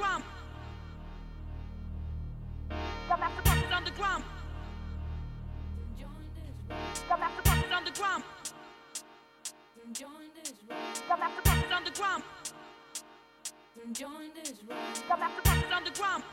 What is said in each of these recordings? ground. Some Africans on the ground. Some Africans on the ground. Some Africans on the ground. Some Africans on the ground. Some Africans on the ground.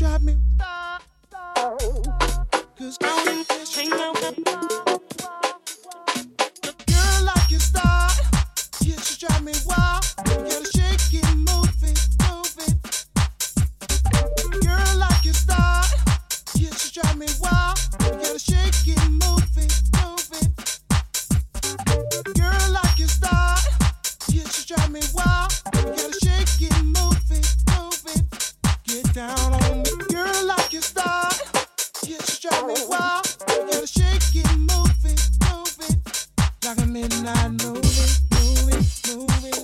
drive me wild, 'cause I wanna just hang out with you. A girl like your style, yeah, she drive me wild. You gotta shake it, move it, move it. A girl like your style, yeah, she drive me wild. You gotta shake it, move it, move it. A girl like your style, yeah, she drive me wild. You gotta shake it, move it, move it. Get down on me, girl like your style. Yeah, she drive me wild. Gotta shake it, move it, move it. Like a midnight movie, movie, movie.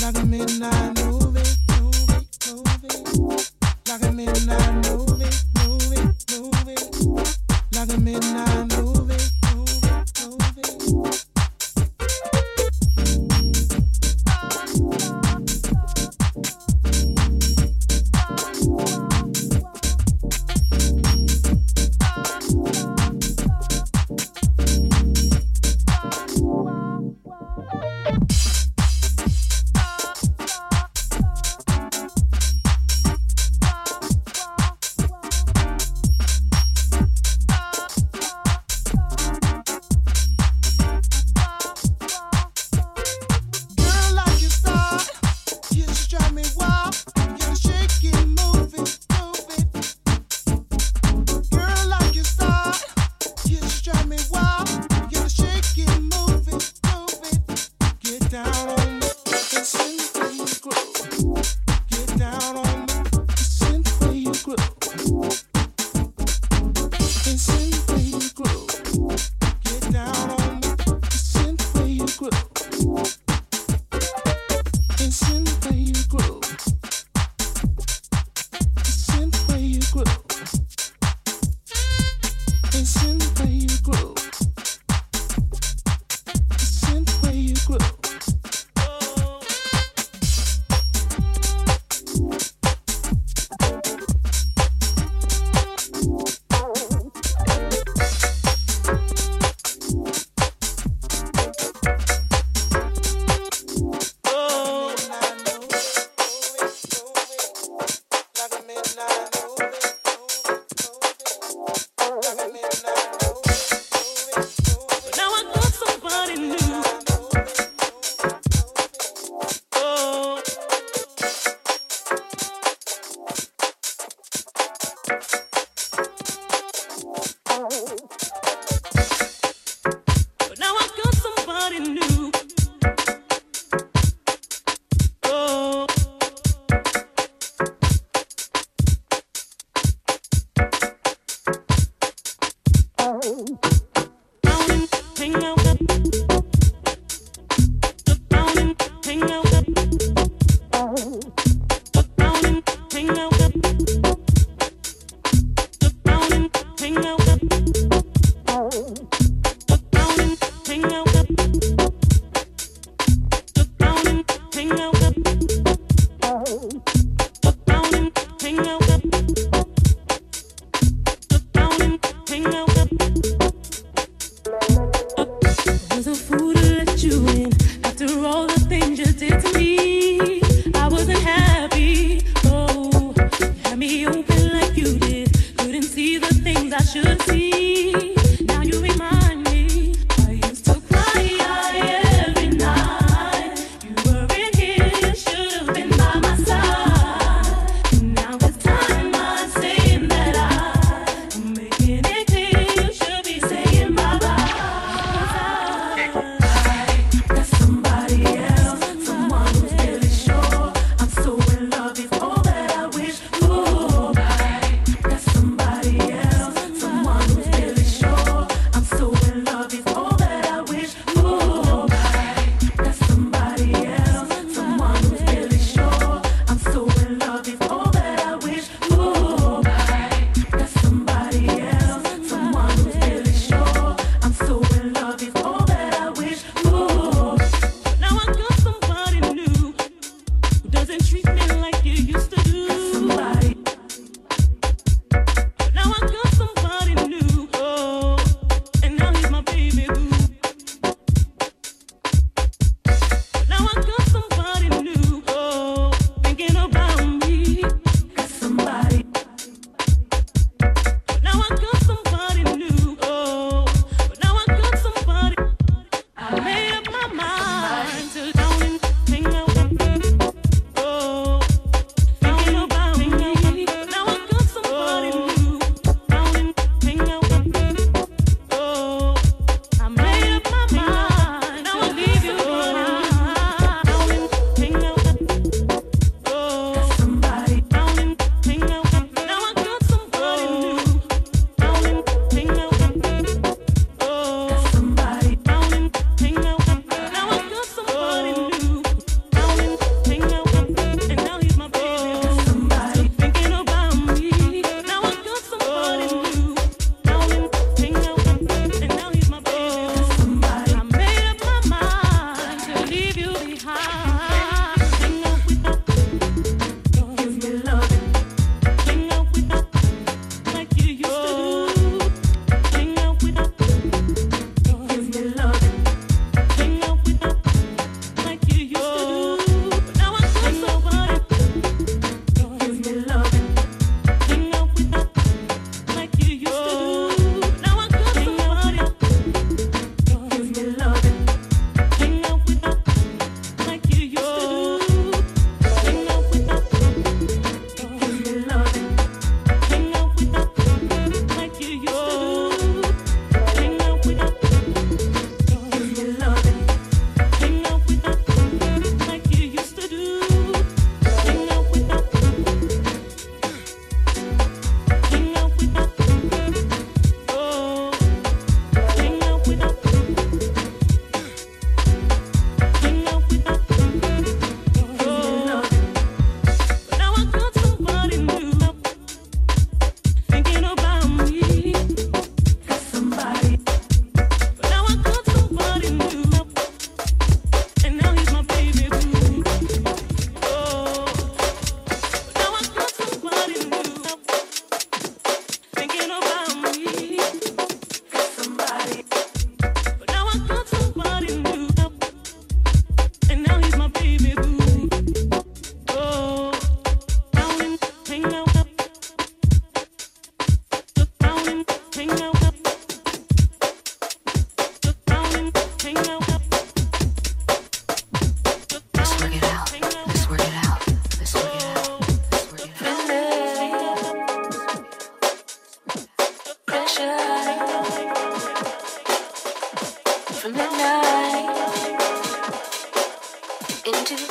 Like a midnight movie, movie, movie. Like a midnight movie, movie, movie. Like a midnight movie, movie, movie. Oh,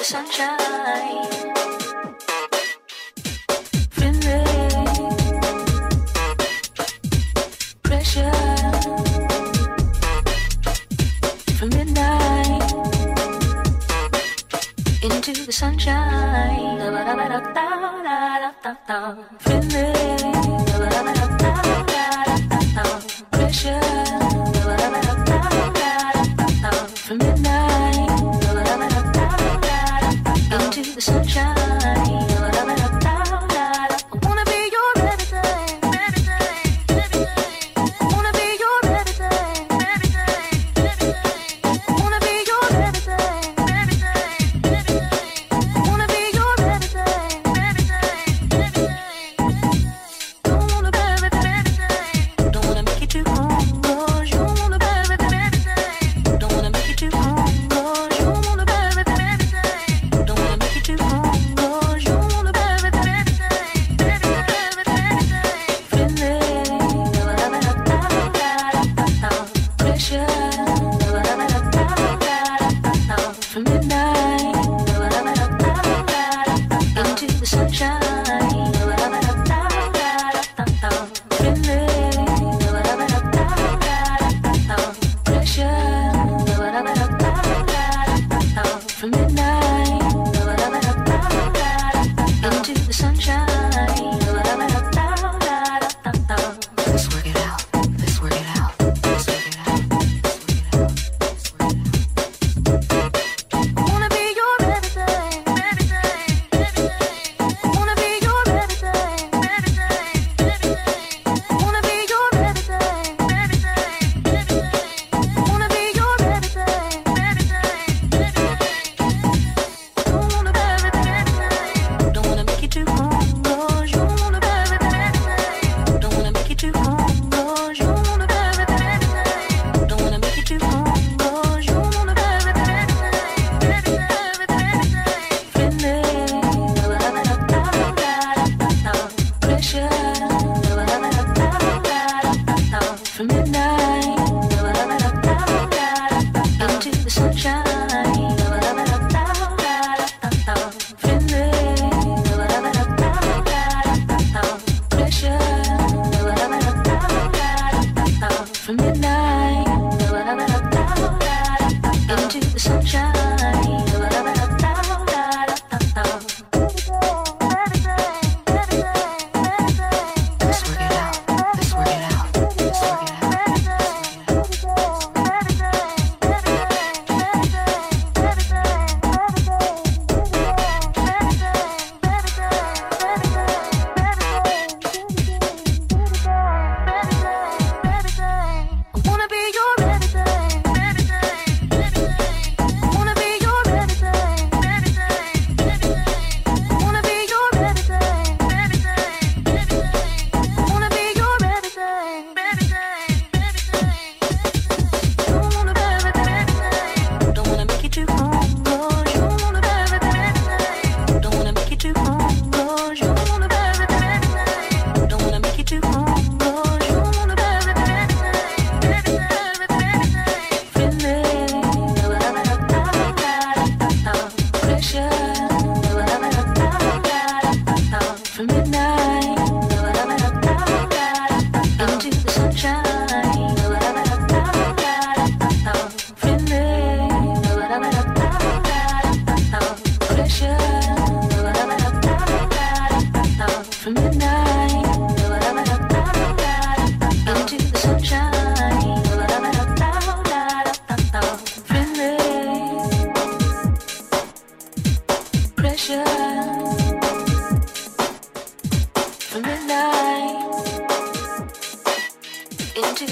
sunshine.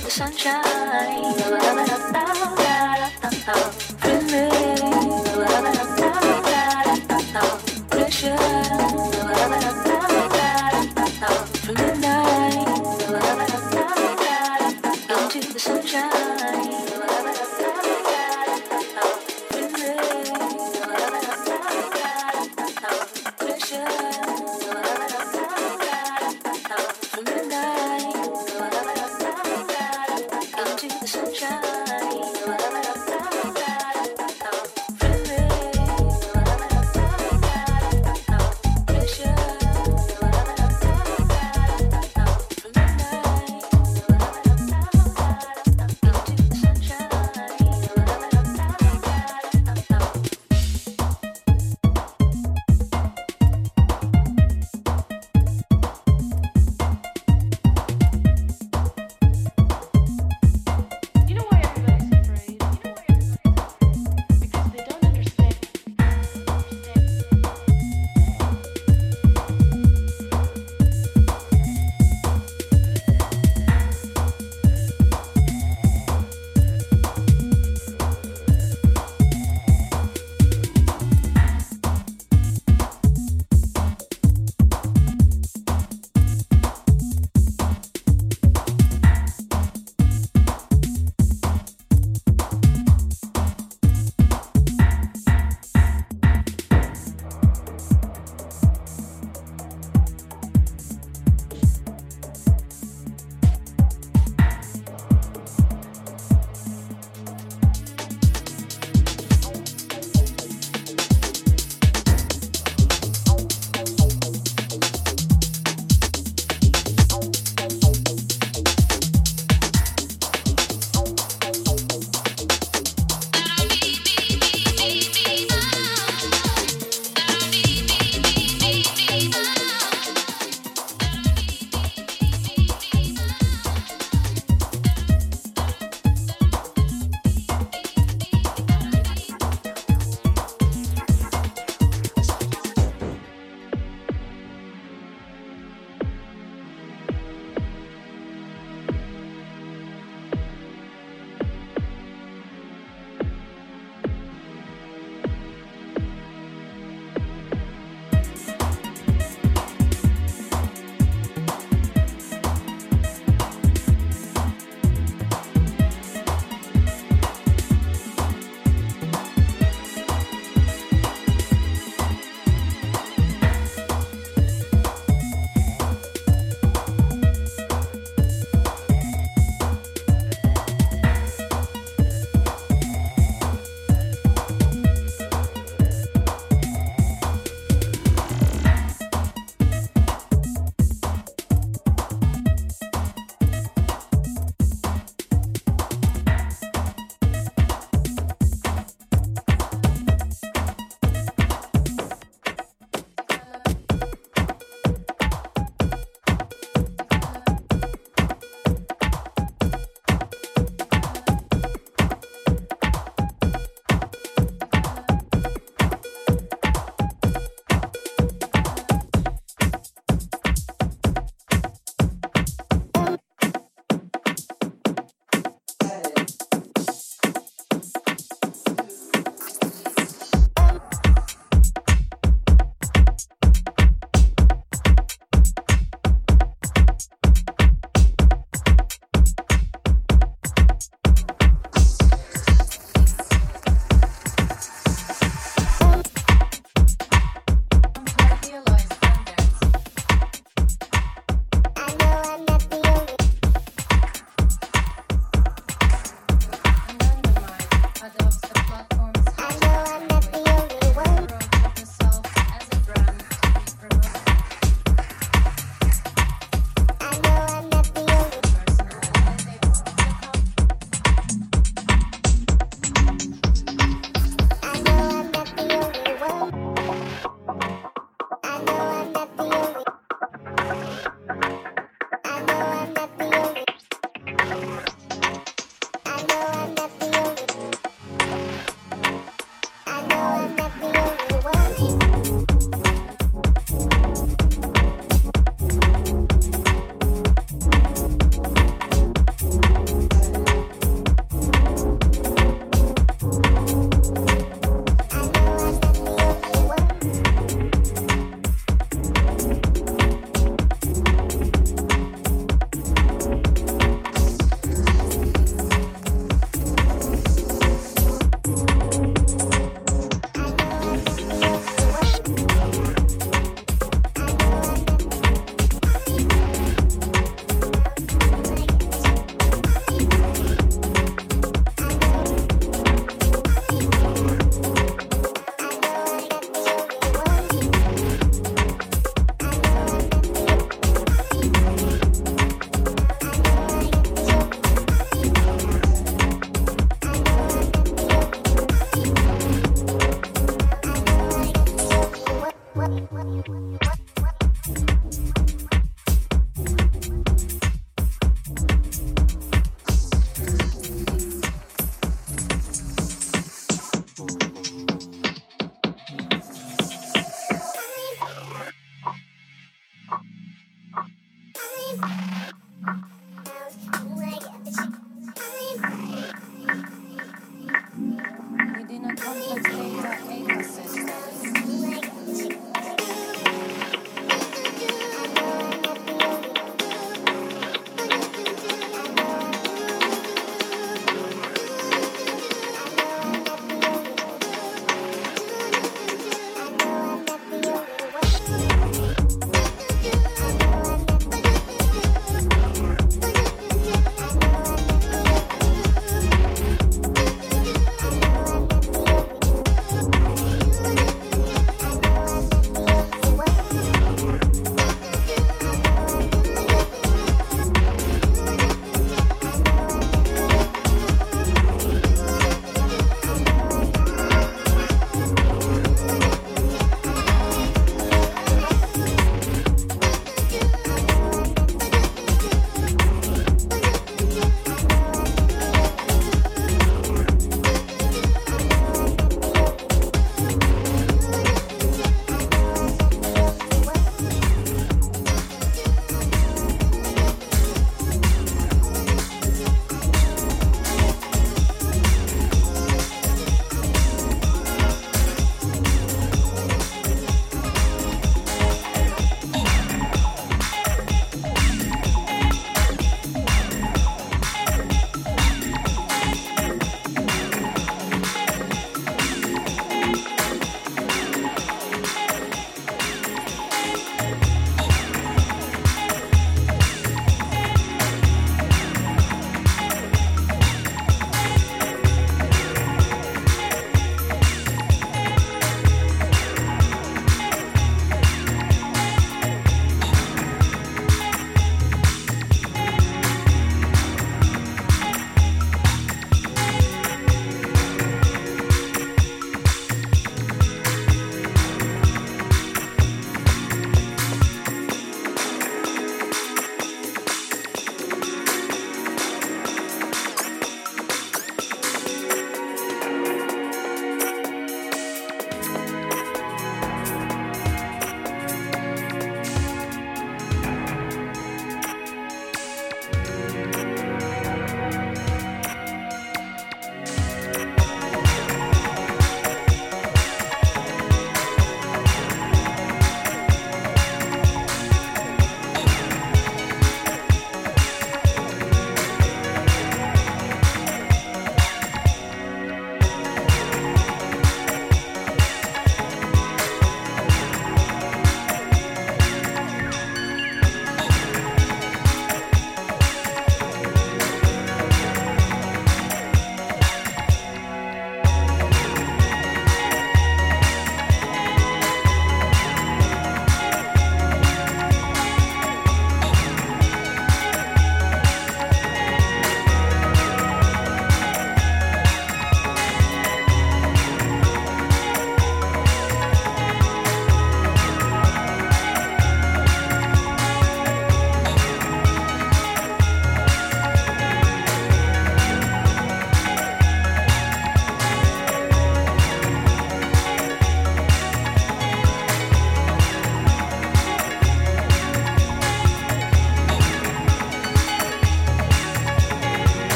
The sunshine, da ba da ba da da da da da. Friendly, da ba da ba da da da da da. Pressure, da ba da ba da da da da da. From midnight, da ba da ba da da da da. Into the sunshine, da ba da ba da da da. I wanna be your everything, everything, everything. I wanna be your everything, everything, everything. I wanna be your everything, everything, everything.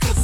Cause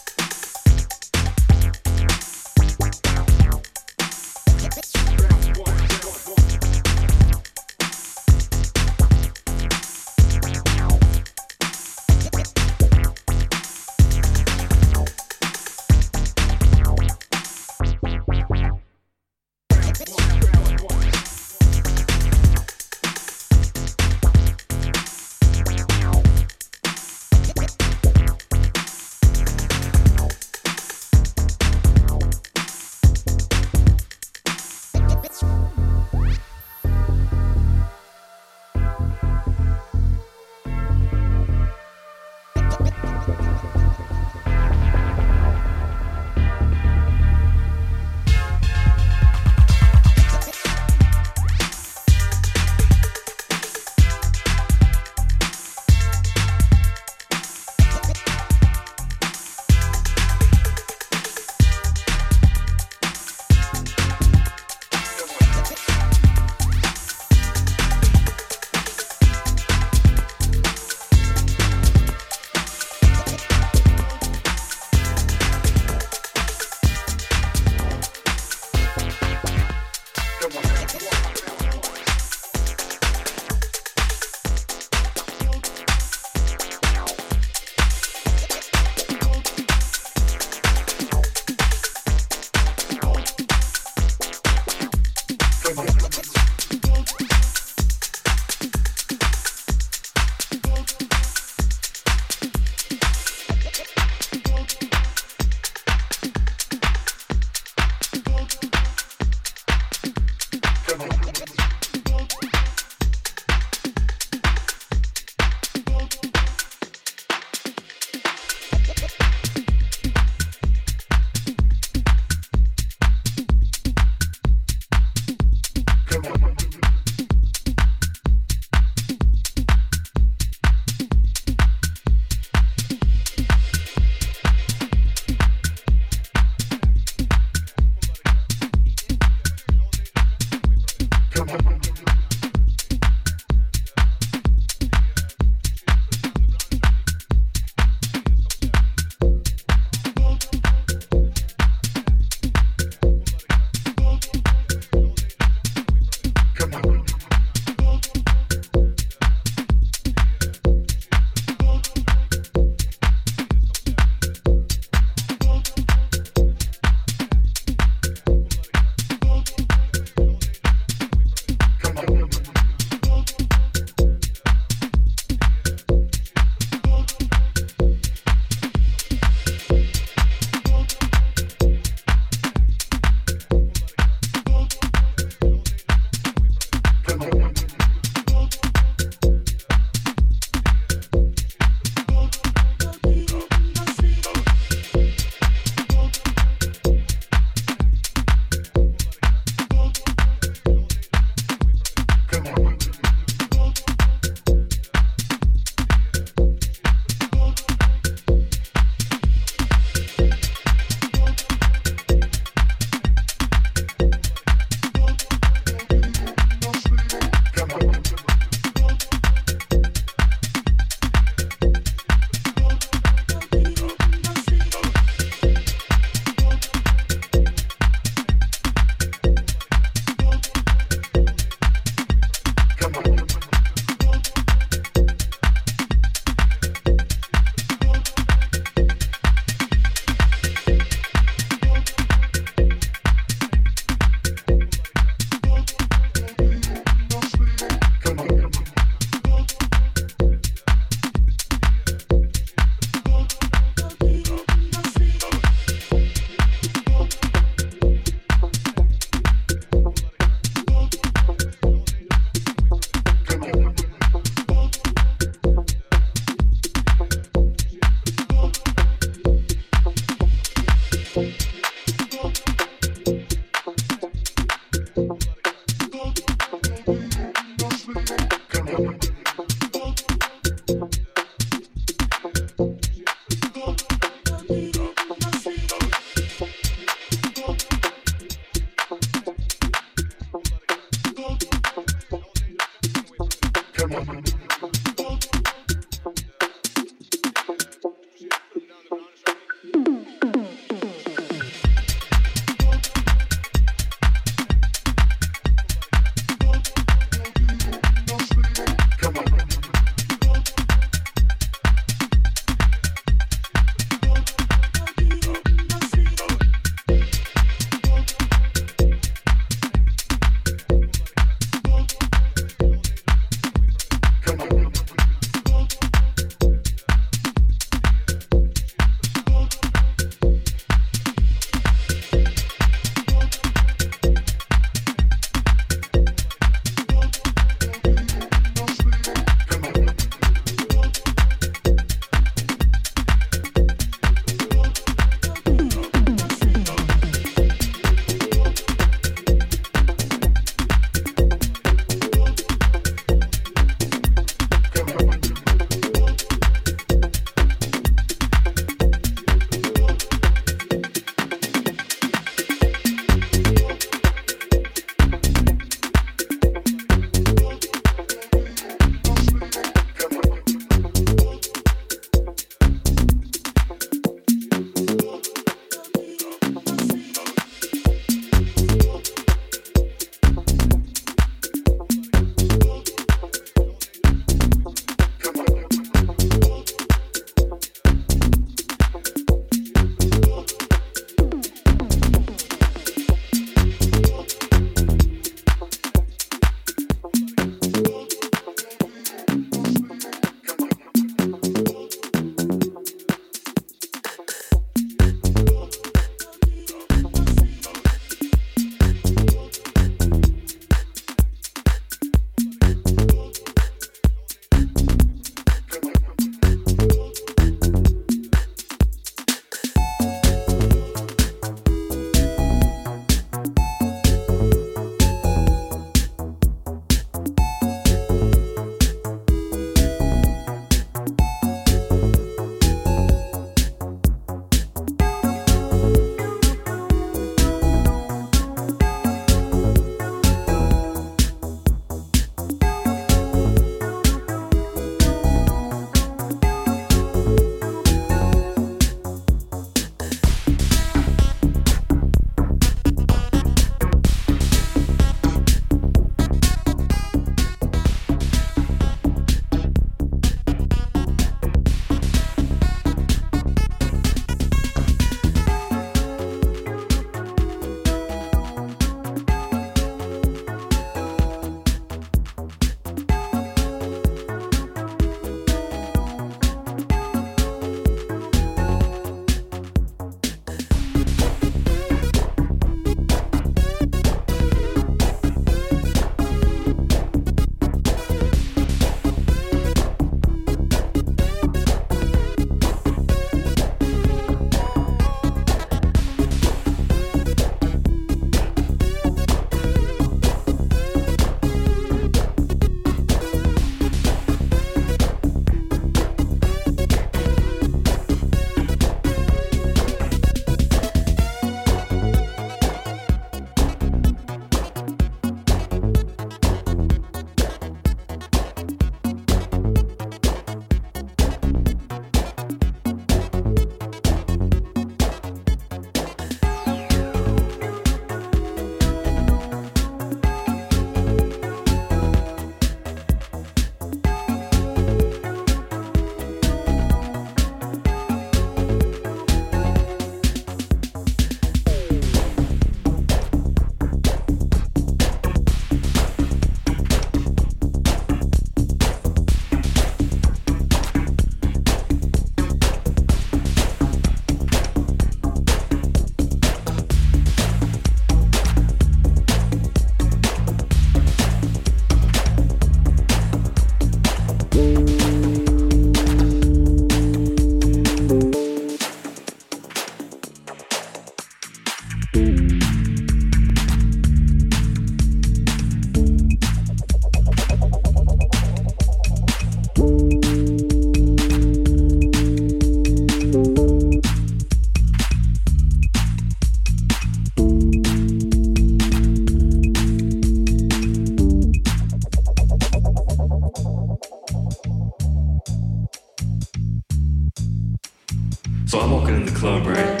So I'm walking in the club, right?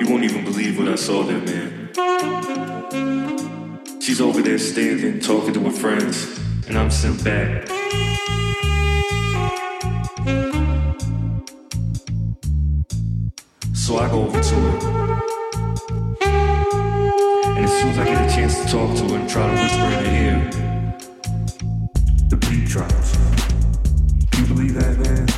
You won't even believe what I saw there, man. She's over there standing, talking to her friends, and I'm sent back. So I go over to her, and as soon as I get a chance to talk to her and try to whisper in her ear, the beat drops. Can you believe that, man?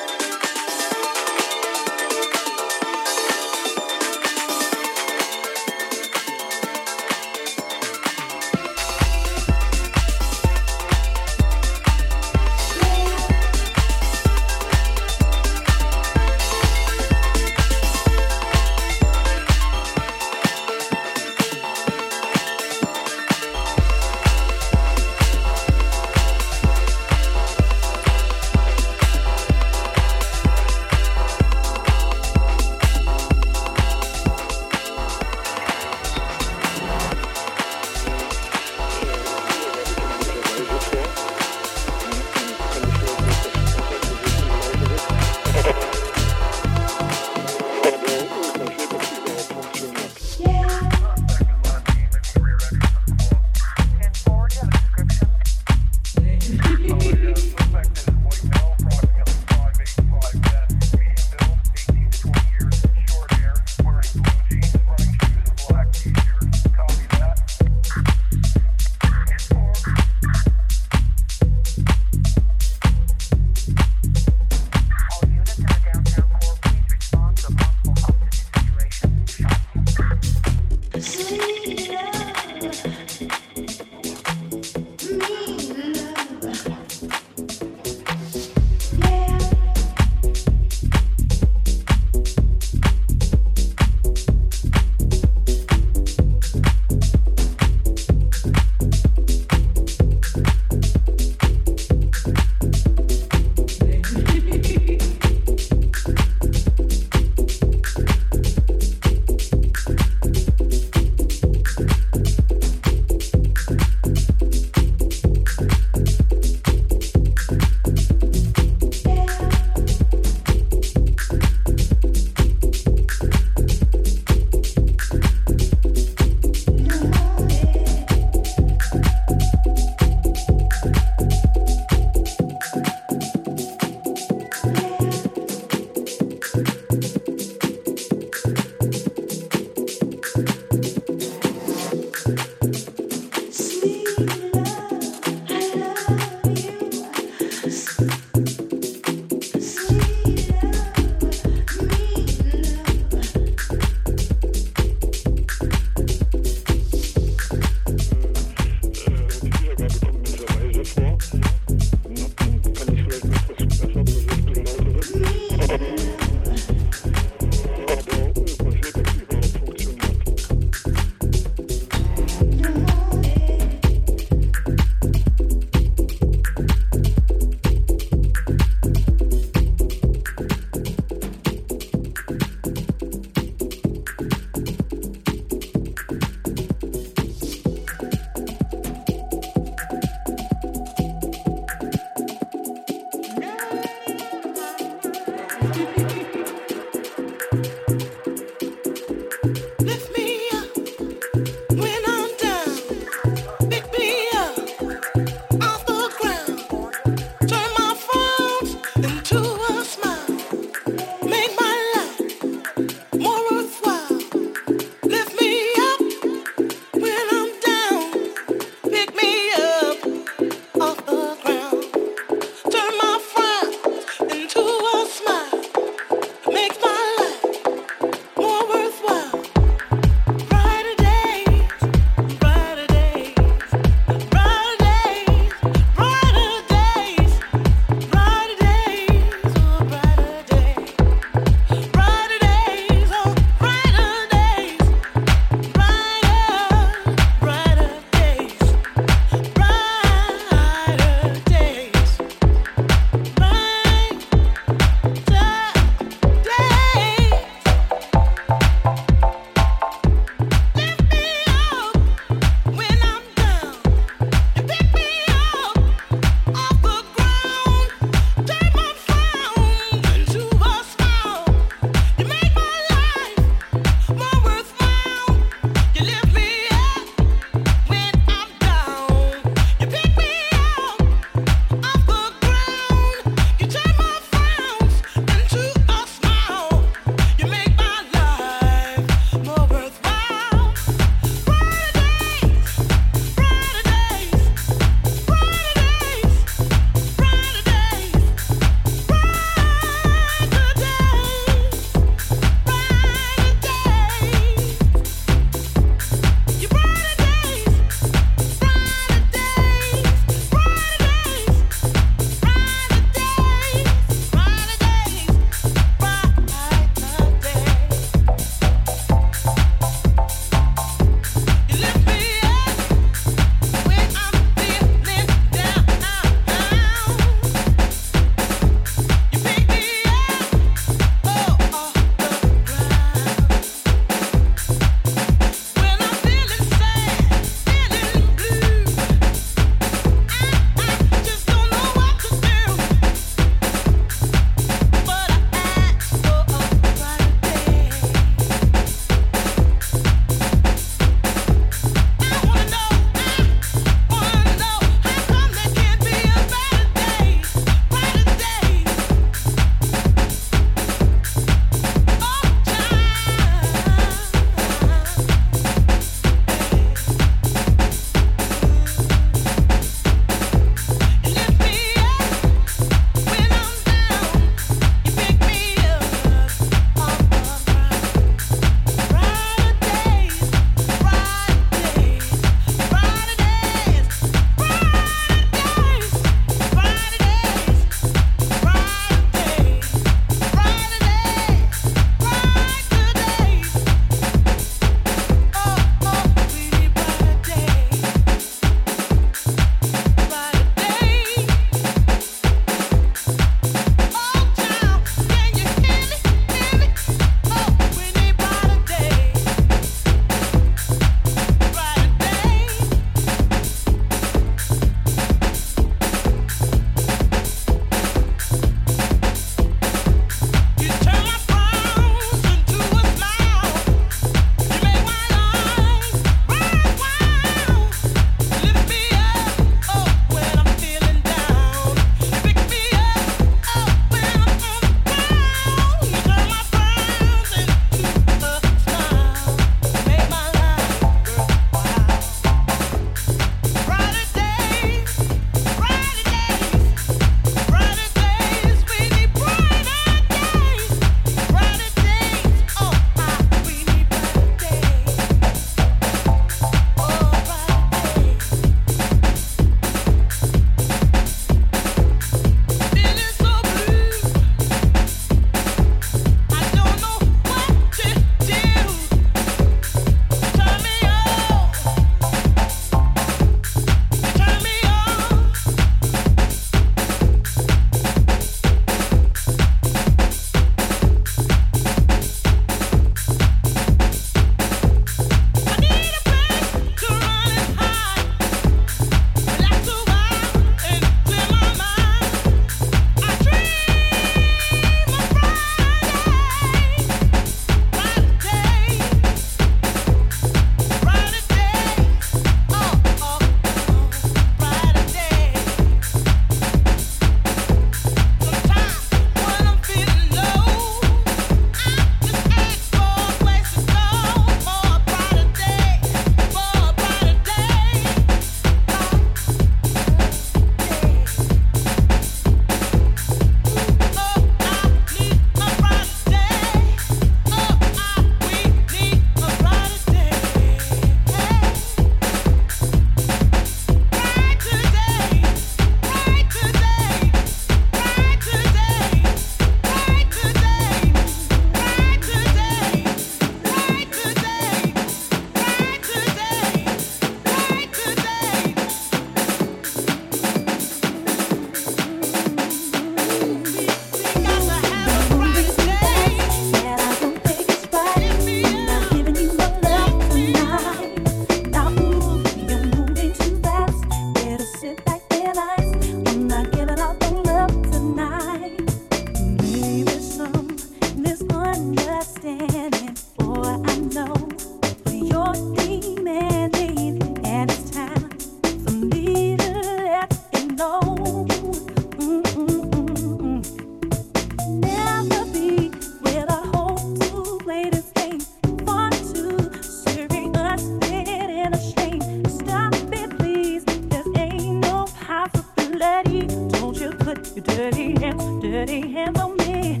dirty. Don't you put your dirty hands on me.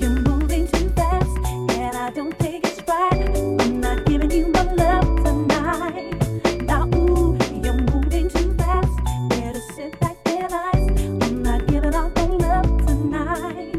You're moving too fast, and I don't think it's right. I'm not giving you my love tonight. Now, ooh, you're moving too fast. Better sit back there, nice. I'm not giving up my love tonight.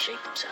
shake themselves.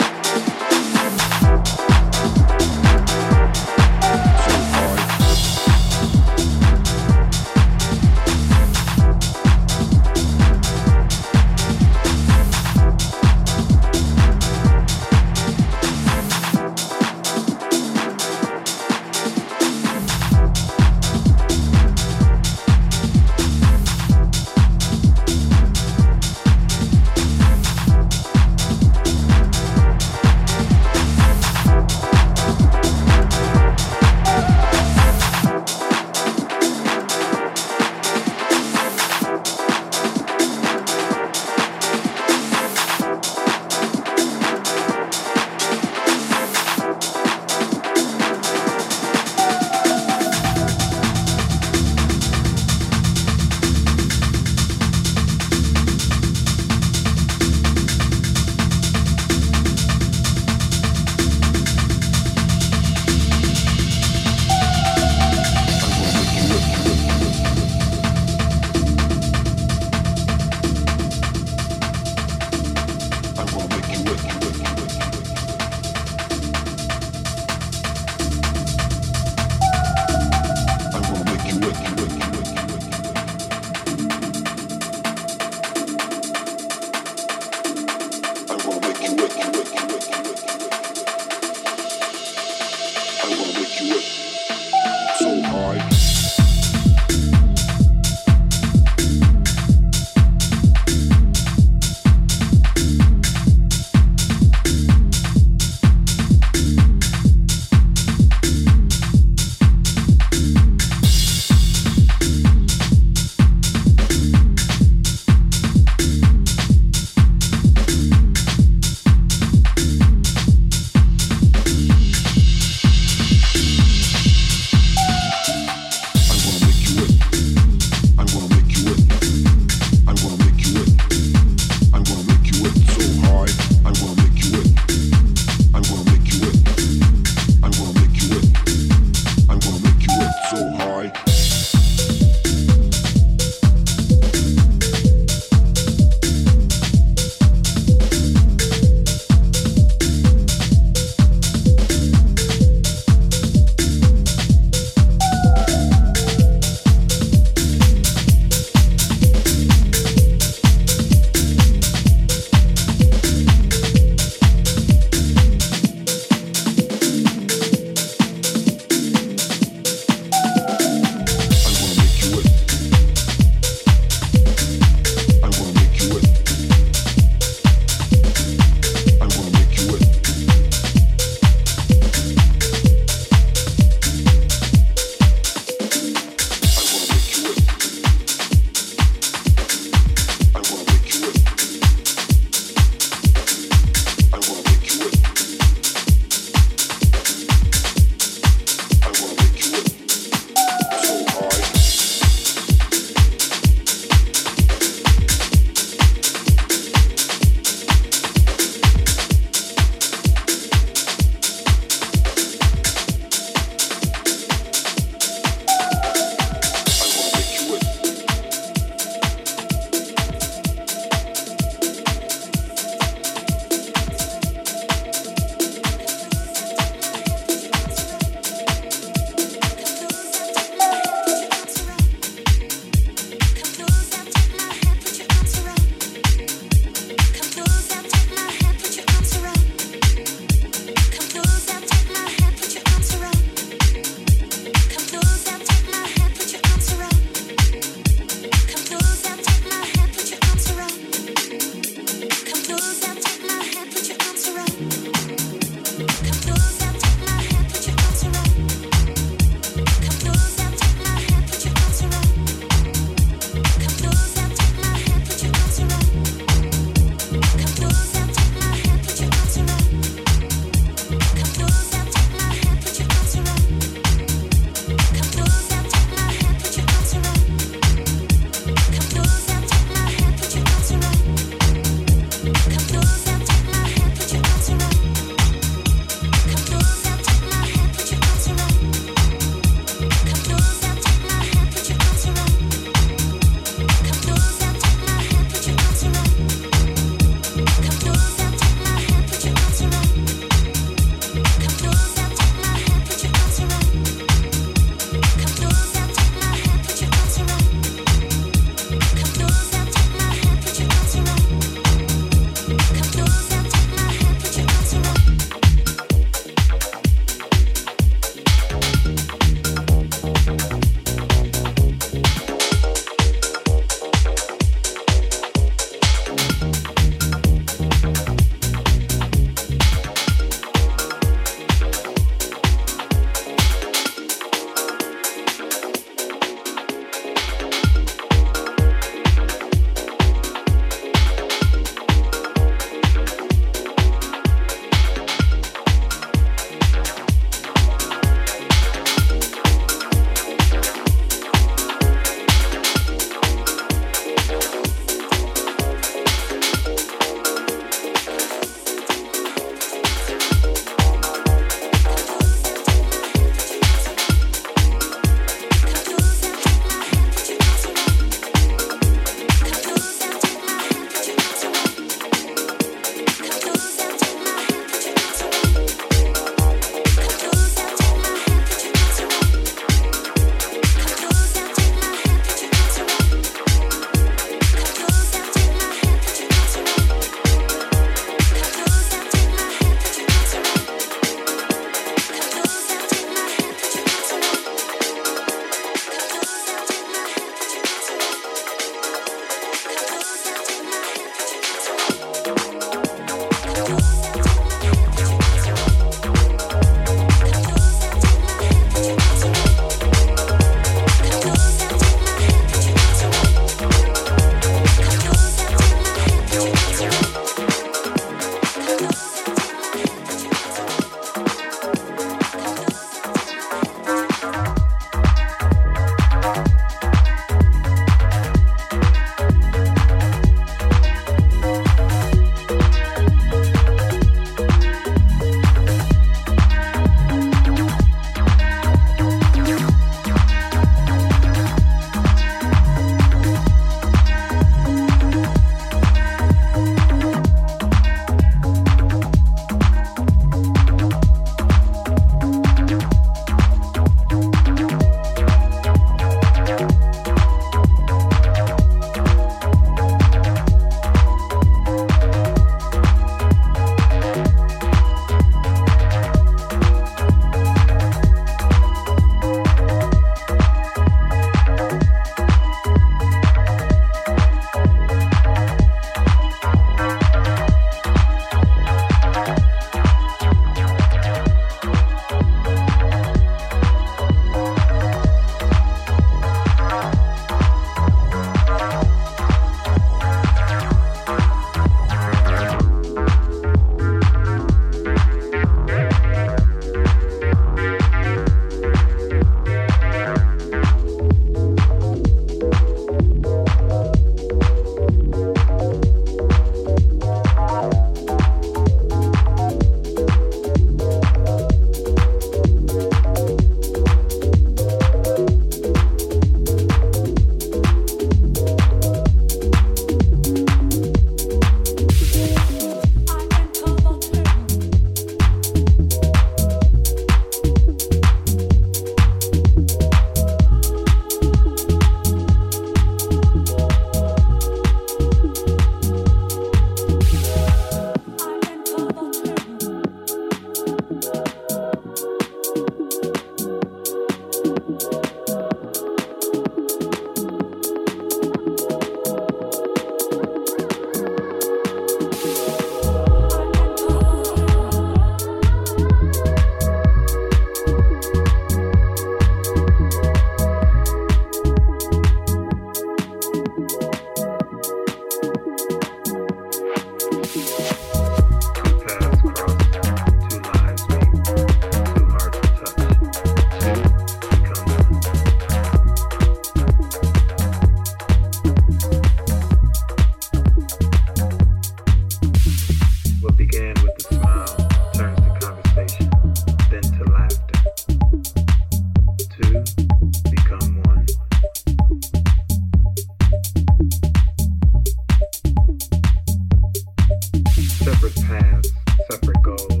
Separate paths, separate goals,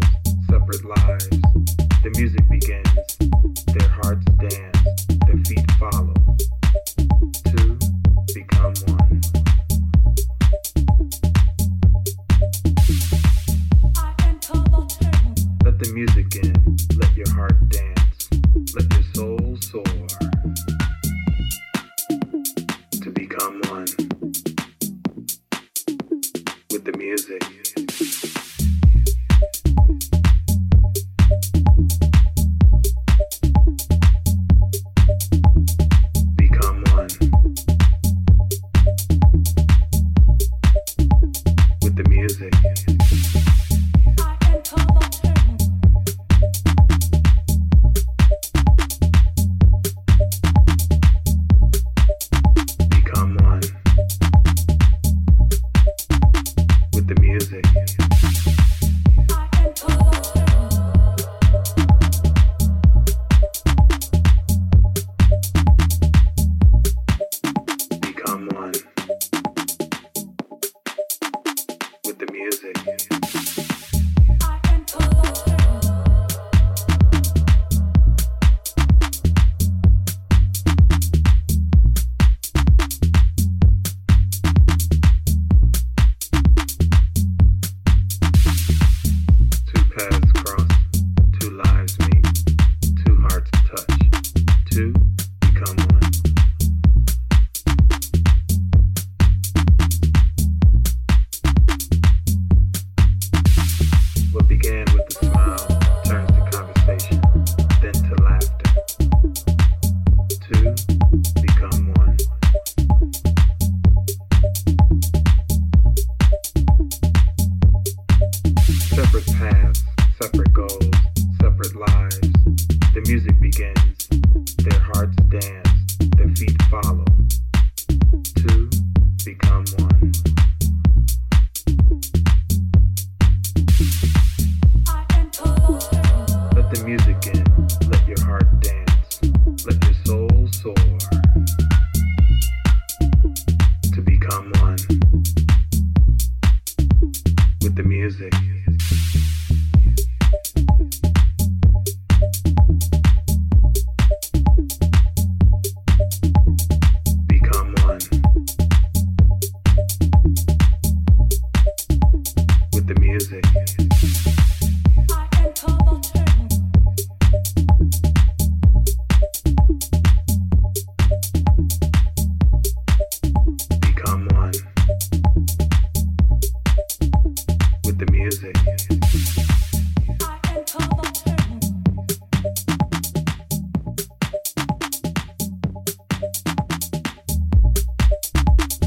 separate lives. The music begins. Their hearts dance. Their feet follow. Two become one. Let the music in. Let your heart dance. Let your soul soar. To become one. With the music.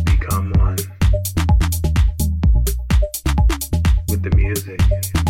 Become one with the music.